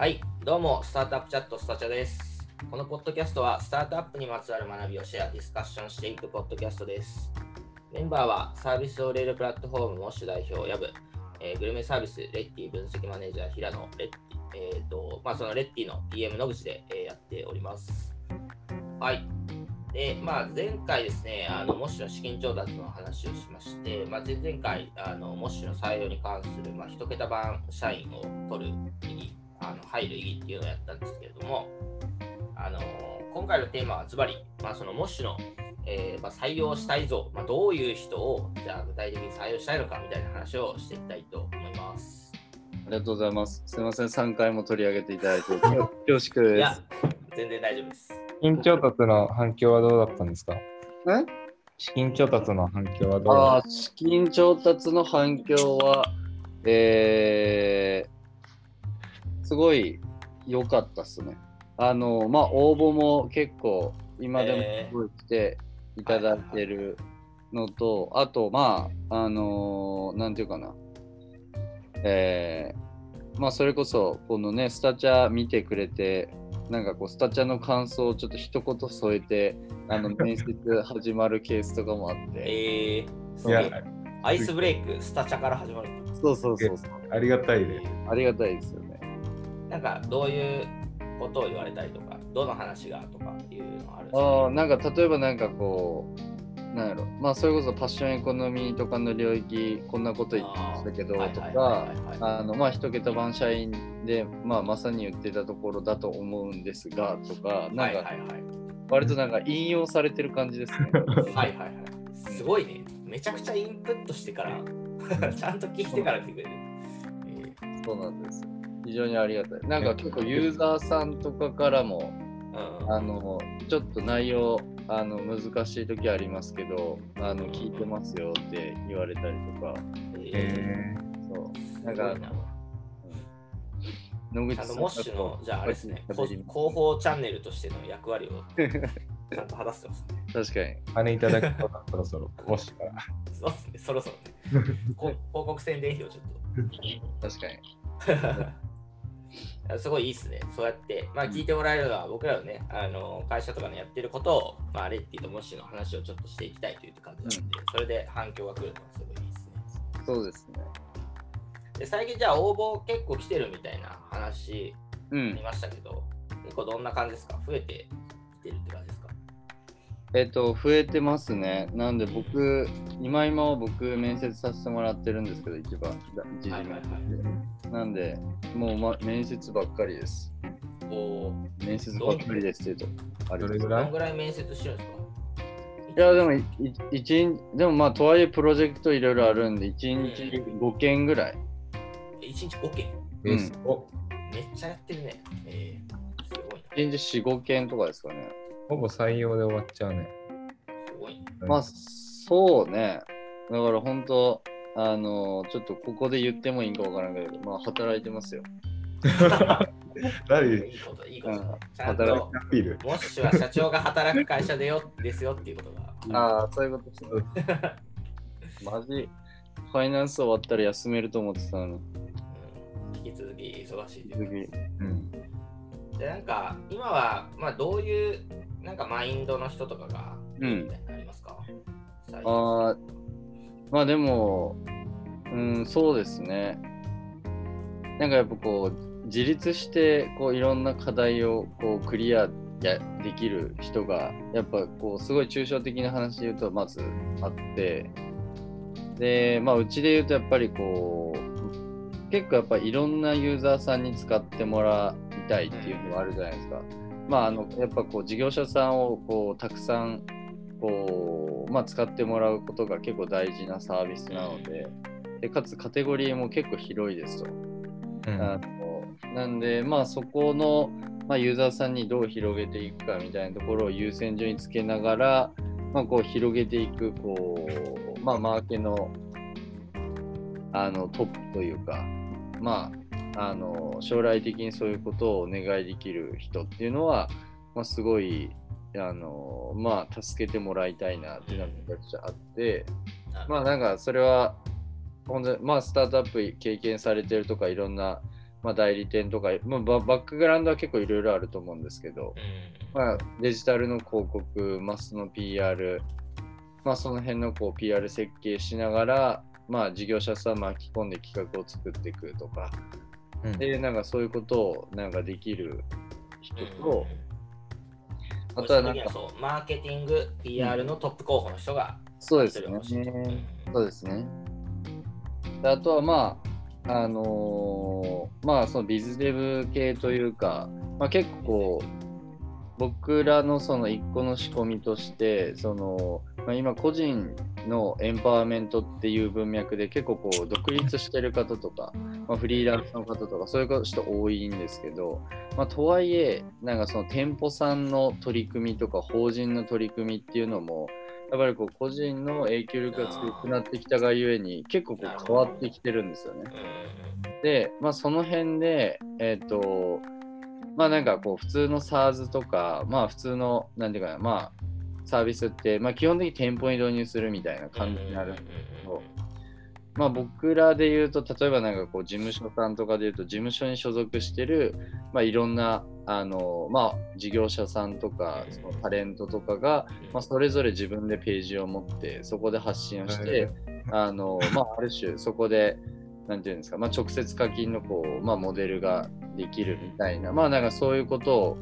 はい、どうも、スタートアップチャットスタチャです。このポッドキャストは、スタートアップにまつわる学びをシェア、ディスカッションしていくポッドキャストです。メンバーは、サービスオレールプラットフォームモッシュ代表、ヤブ、グルメサービス、レッティ分析マネージャー、平野、そのレッティの PM 野口でやっております。はい。で、前回ですね、モッシュの資金調達の話をしまして、前々回、モッシュの採用に関する、一桁版社員を取る意義、入る意義っていうのをやったんですけれども、今回のテーマはズバリ、そのモッシュの、採用したいぞ、どういう人をじゃあ具体的に採用したいのかみたいな話をしていきたいと思います。ありがとうございます。すみません、3回も取り上げていただいて恐縮です。いや、全然大丈夫です。資金調達の反響はどうだったんですか？資金調達の反響はどうだったんですか？資金調達の反響は、すごい良かったっすね。応募も結構今でもすごい来ていただいてるのと、あとなんていうかな、それこそこのねスタチャ見てくれて、なんかこうスタチャの感想をちょっと一言添えて面接始まるケースとかもあって、アイスブレイクスタチャから始まる。そう、ありがたいね。ありがたいですよね。なんかどういうことを言われたりとか、どの話がとかいうのがあるんですか？なんか例えばなんやろ、それこそパッションエコノミーとかの領域こんなこと言ってましたけどとか、一桁版社員で、まさに言ってたところだと思うんですがとか、なんか割となんか引用されてる感じですね。すごいね。めちゃくちゃインプットしてからちゃんと聞いてから来てくれる。そうなんです。非常にありがたい。なんか結構ユーザーさんとかからも、ちょっと内容難しい時ありますけど聞いてますよって言われたりとか、そうなんか野口さんモッシュのじゃああれですね、広報チャンネルとしての役割をちゃんと果たしてますね。確かに金いただくとそろそろモッシュからそうですね、そろそろね広告宣伝費をちょっと確かにすごいいいですね。そうやって、聞いてもらえるのは僕らのね、会社とかのやってることを、レッティとモッシュの話をちょっとしていきたいという感じなので、それで反響が来るのはすごいいいですね。そうですね。で、最近じゃあ応募結構来てるみたいな話見ましたけど、結構どんな感じですか？増えてきてるって感じですか？増えてますね。なんで僕、今は僕面接させてもらってるんですけど、一時面接で、なんでもう、面接ばっかりです。面接ばっかりですって言うと、どれぐらい面接してるんですか？いやでもとはいえプロジェクトいろいろあるんで1日5件ぐらい。1日5件。めっちゃやってるね。すごい。1日4、5件とかですかね。ほぼ採用で終わっちゃうね。すごい。そうね。だから本当ちょっとここで言ってもいいかわからんけど、働いてますよ。いいこと。ちゃんとモッシュは社長が働く会社ですよっていうことが。そういうことです。マジファイナンス終わったら休めると思ってたのに。引き続き忙しいです。でなんか今は、どういうなんかマインドの人とかがみたいなのありますか？でも、そうですね。なんかやっぱこう自立してこういろんな課題をこうクリアできる人がやっぱこうすごい抽象的な話で言うとまずあって、でうちで言うとやっぱりこう結構やっぱいろんなユーザーさんに使ってもらいたいっていうのがあるじゃないですか。やっぱこう事業者さんをこうたくさんこう使ってもらうことが結構大事なサービスなので、かつカテゴリーも結構広いですと。なんでそこの、ユーザーさんにどう広げていくかみたいなところを優先順位つけながら、こう広げていくこう、マーケの、トップというか、将来的にそういうことをお願いできる人っていうのは、すごい助けてもらいたいなっていうのがめちゃくちゃあって、なんかそれは本当にスタートアップ経験されてるとかいろんなまあ、代理店とか、まあ、バックグラウンドは結構いろいろあると思うんですけど、まあ、デジタルの広告、マスの PR、まあ、その辺のこう PR 設計しながら、まあ、事業者さん巻き込んで企画を作っていくとか、でなんかそういうことをなんかできる人と、あとはなんかそうマーケティング PR のトップ候補の人が、そうですね、そうですね。であとはまあまあそのビズデブ系というか、まあ、結構僕らのその一個の仕込みとしてその、まあ、今個人のエンパワーメントっていう文脈で結構こう独立してる方とか、まあ、フリーランスの方とかそういう人多いんですけど、まあ、とはいえなんかその店舗さんの取り組みとか法人の取り組みっていうのもやっぱりこう個人の影響力が強くなってきたがゆえに結構こう変わってきてるんですよね。で、まあ、その辺でまあなんかこう普通の SaaS とか、まあ普通のなんていうかな、まあサービスって、まあ、基本的に店舗に導入するみたいな感じになるんですけど、まあ、僕らで言うと例えばなんかこう事務所さんとかで言うと事務所に所属してる、まあ、いろんなまあ、事業者さんとかそのタレントとかが、まあ、それぞれ自分でページを持ってそこで発信をして、まあ、ある種そこでなんていうんですか、まあ、直接課金のこう、まあ、モデルができるみたいな、まあ、なんかそういうことを、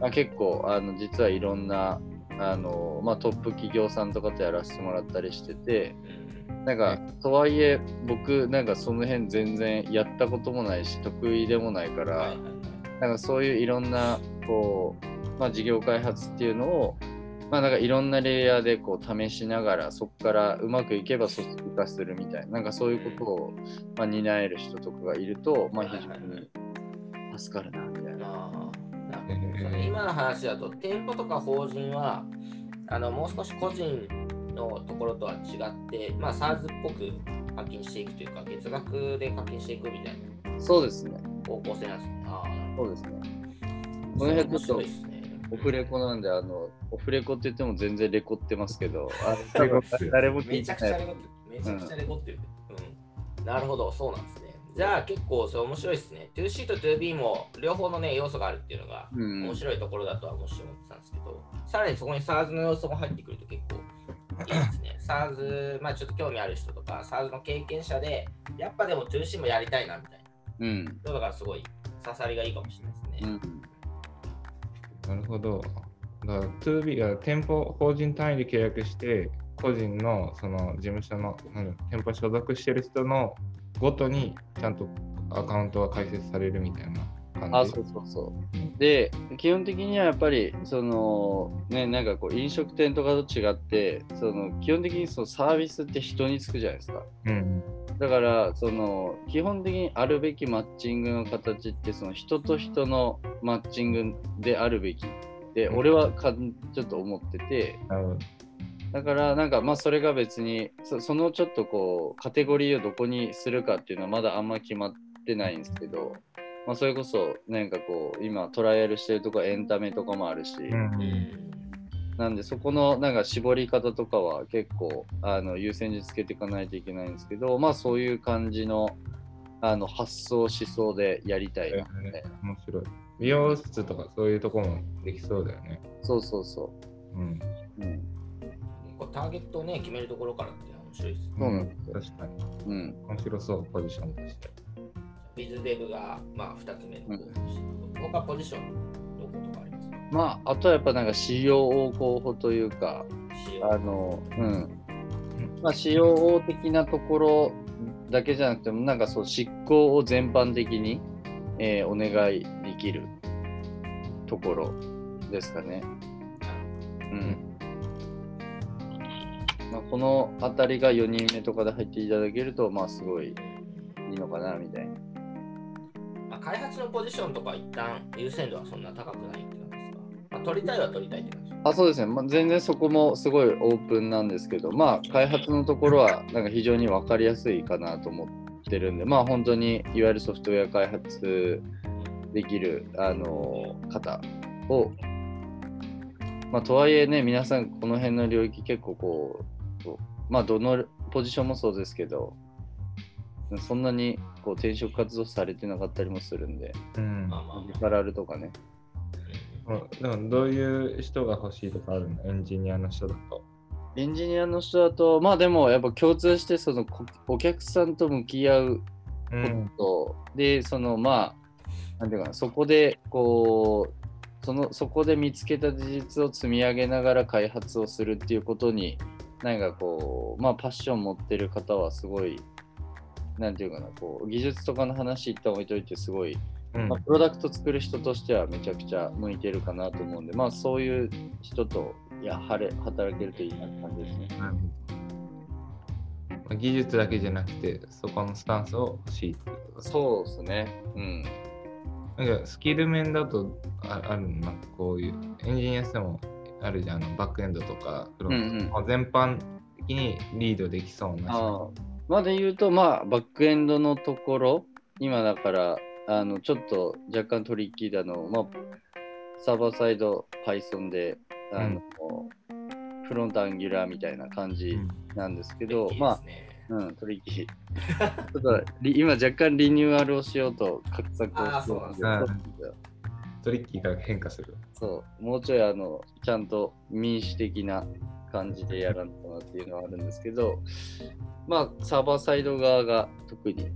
まあ、結構実はいろんなまあ、トップ企業さんとかとやらせてもらったりしてて、なんかとはいえ僕なんかその辺全然やったこともないし得意でもないから、なんかそういういろんなこう、まあ、事業開発っていうのを、まあ、なんかいろんなレイヤーでこう試しながらそこからうまくいけば組織化するみたいな、なんかそういうことを、まあ、担える人とかがいると、まあ、非常に助かるなみたいな。今の話だと店舗とか法人はもう少し個人のところとは違って、まあ、SaaS っぽく課金していくというか月額で課金していくみたいな、そうですね、方向性なんですね。ああ、そうですね。この辺ちょっとオフレコなんで、オフレコって言っても全然レコってますけど、誰も聞いてない。めちゃくちゃレコってる、うん、なるほど、そうなんですね。じゃあ結構それ面白いですね。2C と 2B も両方のね要素があるっていうのが面白いところだとは思ってたんですけど、さらにそこに SaaS の要素も入ってくると結構いいですね。SaaS、まあちょっと興味ある人とか SaaS の経験者でやっぱでも 2C もやりたいなみたいな、うん、だからすごい刺さりがいいかもしれないですね、うん、なるほど。だから 2B が店舗法人単位で契約して個人のその事務所の店舗所属してる人のごとにちゃんとアカウントが開設されるみたいな感じ。あ、そうそうそう。で、基本的にはやっぱりそのね、なんかこう飲食店とかと違って、その基本的にそのサービスって人につくじゃないですか。うん、だからその基本的にあるべきマッチングの形ってその人と人のマッチングであるべきで、うん、俺はちょっと思ってて。なるほど。だからなんかまあそれが別にそのちょっとこうカテゴリーをどこにするかっていうのはまだあんま決まってないんですけど、まあ、それこそなんかこう今トライアルしてるとこエンタメとかもあるし、うん、なんでそこのなんか絞り方とかは結構優先につけていかないといけないんですけど、まあそういう感じの発想思想でやりたいなみたいな。面白い。美容室とかそういうとこもできそうだよね。そうそうそう。うん。うんターゲットを、ね、決めるところからって面白いですね。うん、確かに、うん、面白そう、ポジションとしてビズデブが、まあ、2つ目の候補です、うん、他ポジションどことかありますか？まあ、あとはやっぱなんか COO 候補というか、まあ、COO 的なところだけじゃなくてもなんかそう執行を全般的に、お願いできるところですかね。うん。まあ、このあたりが4人目とかで入っていただけると、まあすごいいいのかなみたいな。まあ、開発のポジションとか一旦優先度はそんな高くないって感じですか？まあ、取りたいは取りたいって感じ。あ、そうですね。まあ、全然そこもすごいオープンなんですけど、まあ開発のところはなんか非常に分かりやすいかなと思ってるんで、まあ本当にいわゆるソフトウェア開発できる方を、まあとはいえね、皆さんこの辺の領域結構こうまあ、どのポジションもそうですけど、そんなにこう転職活動されてなかったりもするんで、うん、リファラルとかね。でもどういう人が欲しいとかあるの？エンジニアの人だと。エンジニアの人だと、まあでもやっぱ共通してそのお客さんと向き合うこと、うん、で、そのまあなんていうかな、そこでこうそこで見つけた事実を積み上げながら開発をするっていうことに何かこうまあパッション持ってる方はすごいなんていうかな、こう技術とかの話一旦置いといてすごい。まあ、プロダクト作る人としてはめちゃくちゃ向いてるかなと思うんで、まあそういう人と働けるといいなって感じですね。うん、技術だけじゃなくてそこのスタンスを欲しいっていうこと。そうですね。うん。なんかスキル面だとあるの、なんかこういうエンジニアでもあるじゃん、バックエンドとかフロントとか、うんうん、全般的にリードできそうな人。まで言うと、まあバックエンドのところ今だから。ちょっと若干トリッキーだの、まあ、サーバーサイド Python でフロントアンギュラーみたいな感じなんですけど、まあ、うん、トリッキー。ちょっと今若干リニューアルをしようと画策をしてますけど、トリッキーが変化する。そう、もうちょいちゃんと民主的な感じでやらんとなっていうのはあるんですけど、まあサーバーサイド側が特に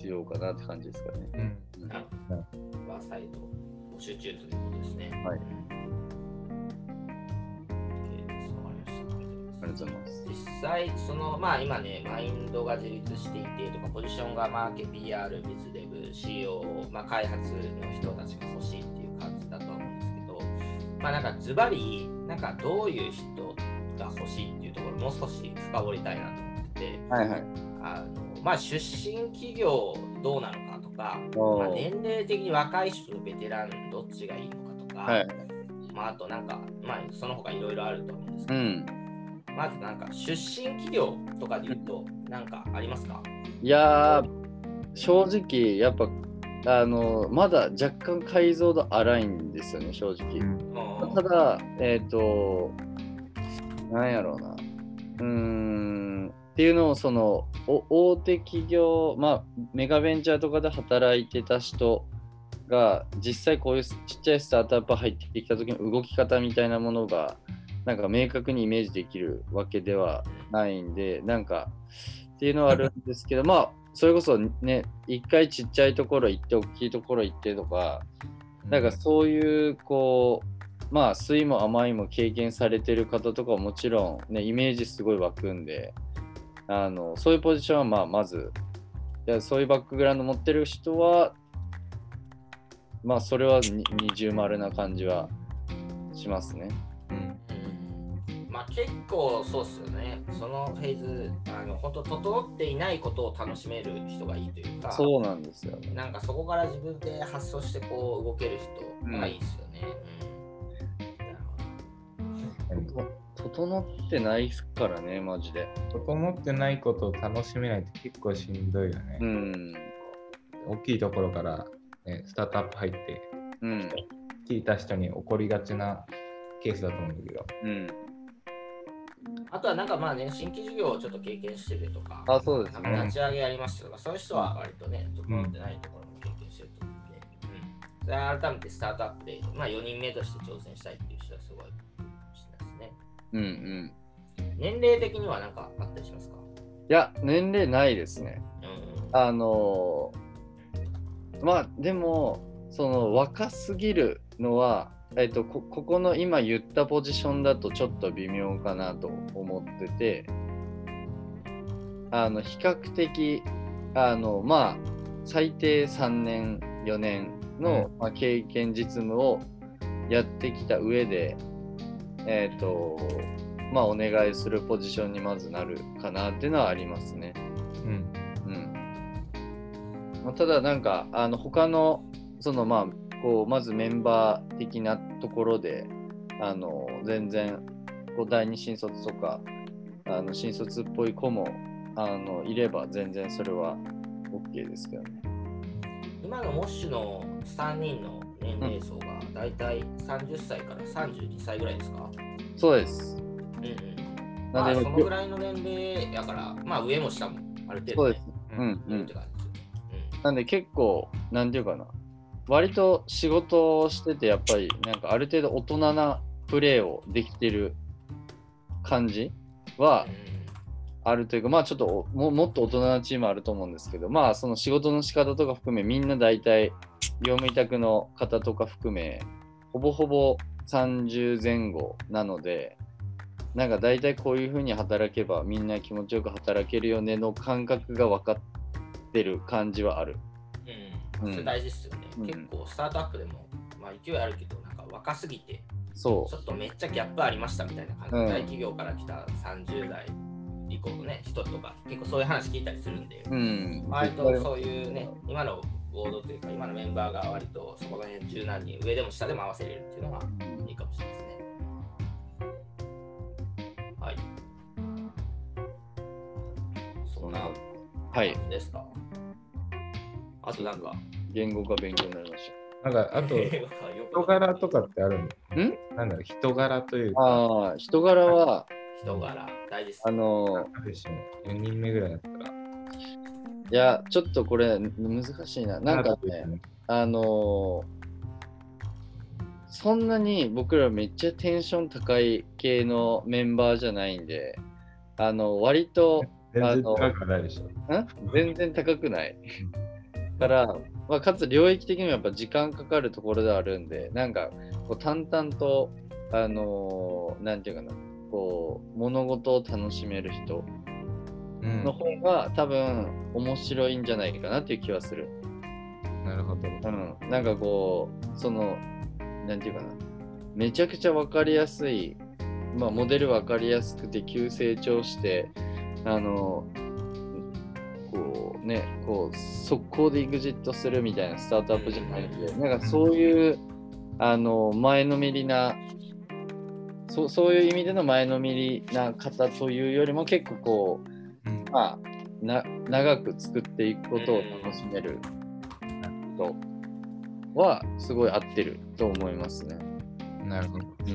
必要かなって感じですかね。うん。はい。バーサイド募集中ということですね。はい。ありがとうございます。実際まあ今ねマインドが自立していてとかポジションがマーケ、PR、ビズデブ、CO、まあ開発の人たちが欲しいっていう感じだと思うんですけど、まあなんかズバリなんかどういう人が欲しいっていうところもう少し深掘りたいなと思ってて。はいはい。まあ、出身企業どうなのかとか、まあ、年齢的に若い人とベテランどっちがいいのかとか、はい、まあ、あとなんか、まあ、その他いろいろあると思うんですけど、うん、まずなんか出身企業とかで言うとなんかありますか？いや正直やっぱまだ若干解像度荒いんですよね正直、うん、ただなんやろうな、っていうのをその大手企業、まあ、メガベンチャーとかで働いてた人が実際こういうちっちゃいスタートアップ入ってきた時の動き方みたいなものがなんか明確にイメージできるわけではないんで、なんかっていうのはあるんですけど、まあそれこそね一回ちっちゃいところ行って大きいところ行ってとか、なんかそういうこうまあ酸いも甘いも経験されてる方とかももちろんねイメージすごい湧くんで。そういうポジションは、まあ、まずそういうバックグラウンド持ってる人は、まあ、それは二重丸な感じはしますね。うん、まあ結構そうっすよね。そのフェーズ本当整っていないことを楽しめる人がいいというか、そうなんですよね。なんかそこから自分で発想してこう動ける人がいいですよね。うん整ってないからね、マジで。整ってないことを楽しめないって結構しんどいよね。うん、大きいところから、ね、スタートアップ入って、うん、聞いた人に怒りがちなケースだと思うんだけど。うん、あとはなんかまあね、新規事業をちょっと経験してるとか、あ、そうですね、なんか立ち上げやりましたとか、そういう人は割とね、整ってないところも経験してると思うんで、うん、それは改めてスタートアップで、まあ、4人目として挑戦したいっていう人はすごい。うんうん、年齢的には何かあったりしますか？いや年齢ないですね、うん、まあでもその若すぎるのは、ここの今言ったポジションだとちょっと微妙かなと思ってて、比較的まあ最低3年4年の、まあ、経験実務をやってきた上でまあお願いするポジションにまずなるかなっていうのはありますね。うんうん。まあ、ただなんか他のそのまあこうまずメンバー的なところで全然こう第二新卒とか新卒っぽい子もいれば全然それは OK ですけどね。今のモッシュの3人の年齢層がだいたい30歳から32歳ぐらいですか？そうです。うんうん。まあ、そのぐらいの年齢やから、まあ上も下もある程度、ね、そうです。うんうん。うん、なんで結構なんていうかな、割と仕事をしててやっぱりなんかある程度大人なプレーをできてる感じはあるというか、まあちょっと もっと大人なチームあると思うんですけど、まあその仕事の仕方とか含めみんな大体業務委託の方とか含めほぼほぼ30前後なので、なんか大体こういう風に働けばみんな気持ちよく働けるよねの感覚が分かってる感じはある。うん、それ大事ですよね、うん。結構スタートアップでも、まあ、勢いあるけどなんか若すぎてそうちょっとめっちゃギャップありましたみたいな感じ、うん、大企業から来た30代以降の、ね、人とか結構そういう話聞いたりするんで、うん、割とそういうね今のボードというか今のメンバーが割とそこら辺柔軟に上でも下でも合わせれるっていうのがいいかもしれないですね。はい。そんな感じですか。はいあとなんか言語が勉強になりました。なんかあと人柄とかってあるの？ん？なんだろう人柄というか。ああ人柄は人柄大事です。4人目ぐらいだったら。いやちょっとこれ難しいな。なんかねそんなに僕らめっちゃテンション高い系のメンバーじゃないんで、割と全然高くない。からまあ、かつ領域的にもやっぱ時間かかるところであるんで、なんかこう淡々となんていうかな、こう物事を楽しめる人の方が多分面白いんじゃないかなっていう気はする。なるほど。うん、なんかこうそのなんていうかな、めちゃくちゃ分かりやすい、まあモデル分かりやすくて急成長してね、こう速攻でエグジットするみたいなスタートアップじゃないんで、なんかそういう前のめりなそういう意味での前のめりな方というよりも結構こう、まあ、長く作っていくことを楽しめる人はすごい合ってると思いますね。なるほど、う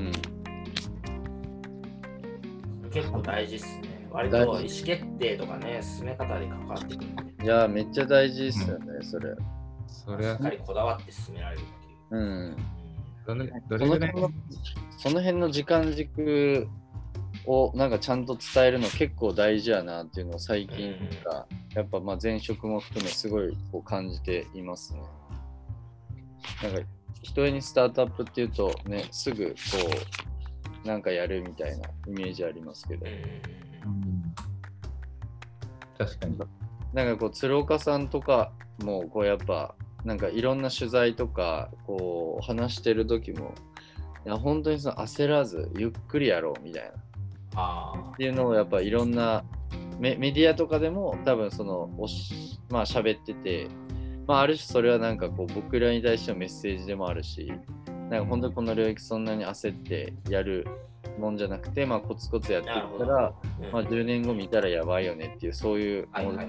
ん、結構大事っすね。割と意思決定とかね、進め方で関わってくる。いやめっちゃ大事ですよね、うん、それ。それはしっかりこだわって進められるっていう。うん。その辺の時間軸をなんかちゃんと伝えるの結構大事やなっていうのを最近が、うん、やっぱまあ前職も含めすごいこう感じていますね。なんか人にスタートアップっていうとね、すぐこうなんかやるみたいなイメージありますけど。確かに。なんかこう鶴岡さんとかもこうやっぱなんかいろんな取材とかこう話してる時もいや本当にその焦らずゆっくりやろうみたいなっていうのをやっぱいろんなメディアとかでも多分そのまあ喋ってて、まあある種それはなんかこう僕らに対してのメッセージでもあるし、なんか本当にこの領域そんなに焦ってやるもんじゃなくて、まあ、コツコツやっていったら、うんまあ、10年後見たらやばいよねっていうそういうもの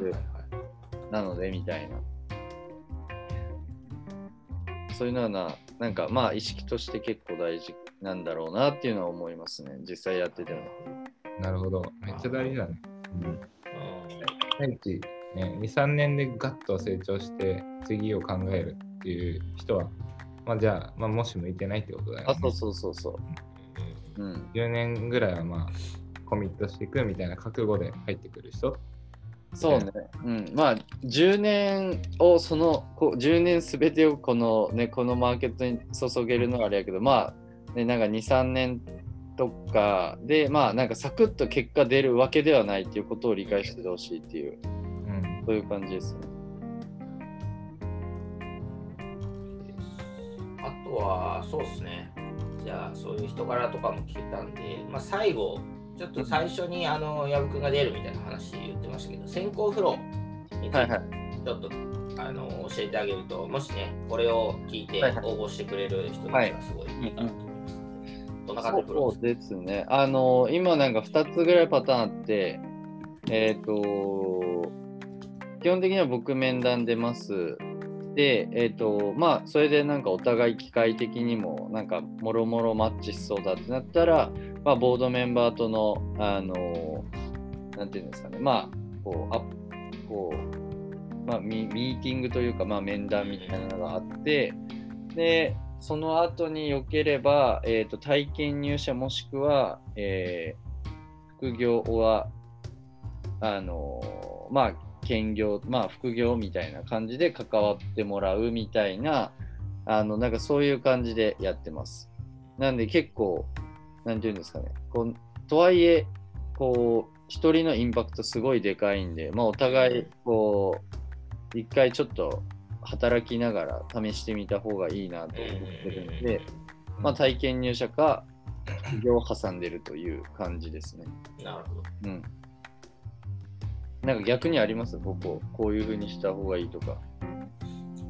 なのでみたいな、そういうのはなんかまあ意識として結構大事なんだろうなっていうのは思いますね、実際やってても。なるほど、めっちゃ大事だね。うん、2,3 年でガッと成長して次を考えるっていう人は、まあ、じゃあ、まあ、もし向いてないってことだよね。あ、そうそう、うん、10年ぐらいはまあコミットしていくみたいな覚悟で入ってくる人。そうね、うん、まあ10年をその10年全てをこのマーケットに注げるのはあれやけど、まあ、ね、なんか 2,3 年とかでまあなんかサクッと結果出るわけではないっていうことを理解してほしいっていう、うん、そういう感じですね。あとはそうですね、じゃあそういう人柄とかも聞いたんで、まあ、最後ちょっと最初に矢部くんが出るみたいな話言ってましたけど、先行フローについてちょっと、教えてあげると、もしねこれを聞いて応募してくれる人たちがすごいいいかなと思います、はい、どんな感じでフローそうですね、今なんか2つぐらいパターンあって、基本的には僕面談出ますで、まあそれでなんかお互い機会的にもなんかもろもろマッチしそうだってなったら、まあ、ボードメンバーとのなんていうんですかね、まあこうこう、まあ、ミーティングというか、まあ、面談みたいなのがあって、でその後によければ、体験入社もしくは、副業はまあ兼業、まあ、副業みたいな感じで関わってもらうみたいな、なんかそういう感じでやってます。なんで結構なんていうんですかね、こうとはいえこう一人のインパクトすごいでかいんで、まあ、お互いこう一回ちょっと働きながら試してみた方がいいなと思ってるので、まあ、体験入社か副業を挟んでるという感じですね。なるほど。うん。なんか逆にあります？こういう風にした方がいいとか。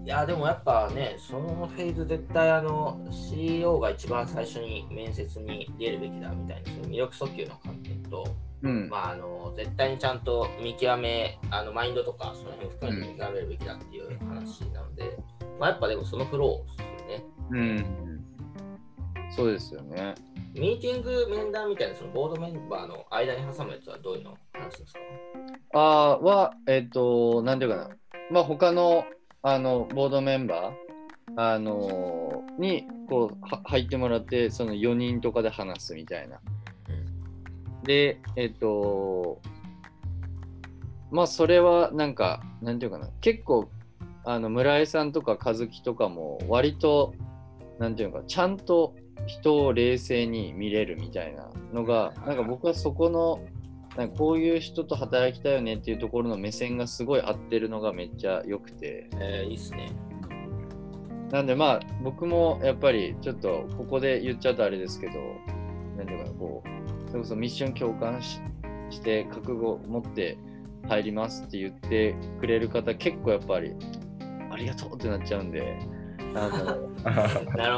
いやでもやっぱね、そのフェーズ絶対CEO が一番最初に面接に出るべきだみたいな、その魅力訴求の観点と、うん、まあ絶対にちゃんと見極め、マインドとかその辺を含めて見極めるべきだっていう話なので、うん、まあやっぱでもそのフローですよね。うん、そうですよね。ミーティング面談みたいなそのボードメンバーの間に挟むやつはどういうの話ですか？なんていうかな、まあ他のボードメンバー、にこう入ってもらってその4人とかで話すみたいな。でまあそれはなんかなんていうかな、結構村井さんとか和樹とかも割となんていうかちゃんと人を冷静に見れるみたいなのが、なんか僕はそこのなんかこういう人と働きたいよねっていうところの目線がすごい合ってるのがめっちゃ良くて、いいっすね。なんでまあ僕もやっぱりちょっとここで言っちゃうとあれですけど、なんていうかこうそれこそミッション共感 して覚悟を持って入りますって言ってくれる方結構やっぱりありがとうってなっちゃうんでなるほ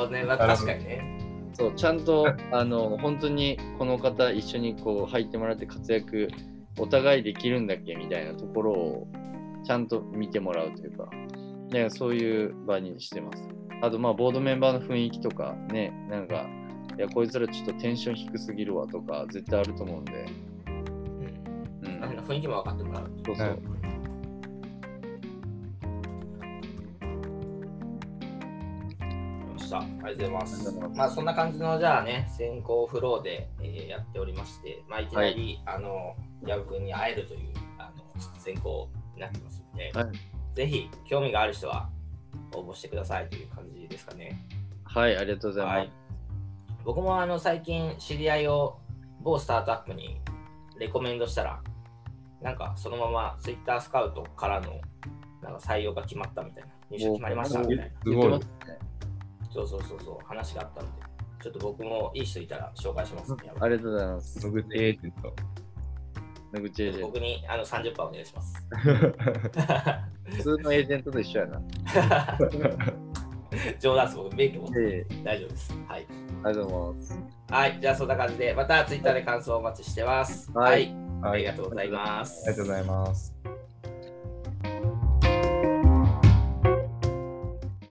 どね、まあ、確かにね。そうちゃんと本当にこの方一緒にこう入ってもらって活躍お互いできるんだっけみたいなところをちゃんと見てもらうというか、ね、そういう場にしてます。あとまあボードメンバーの雰囲気とかね、なんかいやこいつらちょっとテンション低すぎるわとか絶対あると思うんで、うんうん、雰囲気も分かってもらう。そうそう、うんありがとうございます。まあそんな感じのじゃあね、先行フローで、やっておりまして、まあいきなり、はい、矢部君に会えるという先行になってますので、はい、ぜひ興味がある人は応募してくださいという感じですかね。はい、ありがとうございます。はい、僕も最近知り合いを某スタートアップにレコメンドしたら、なんかそのまま Twitter スカウトからのなんか採用が決まったみたいな、入社決まりましたみたいな。すごい。そう話があったので、ちょっと僕もいい人いたら紹介します、ね。ありがとうございます。野口エージェント。野口エージェント。僕に30%お願いします。普通のエージェントと一緒やな。冗談です。僕免許持って、大丈夫です。はい。ありがとうございます。はい、じゃあそんな感じで、またツイッターで感想をお待ちしてます。はい、はい、ありがとうございます。ありがとうございます。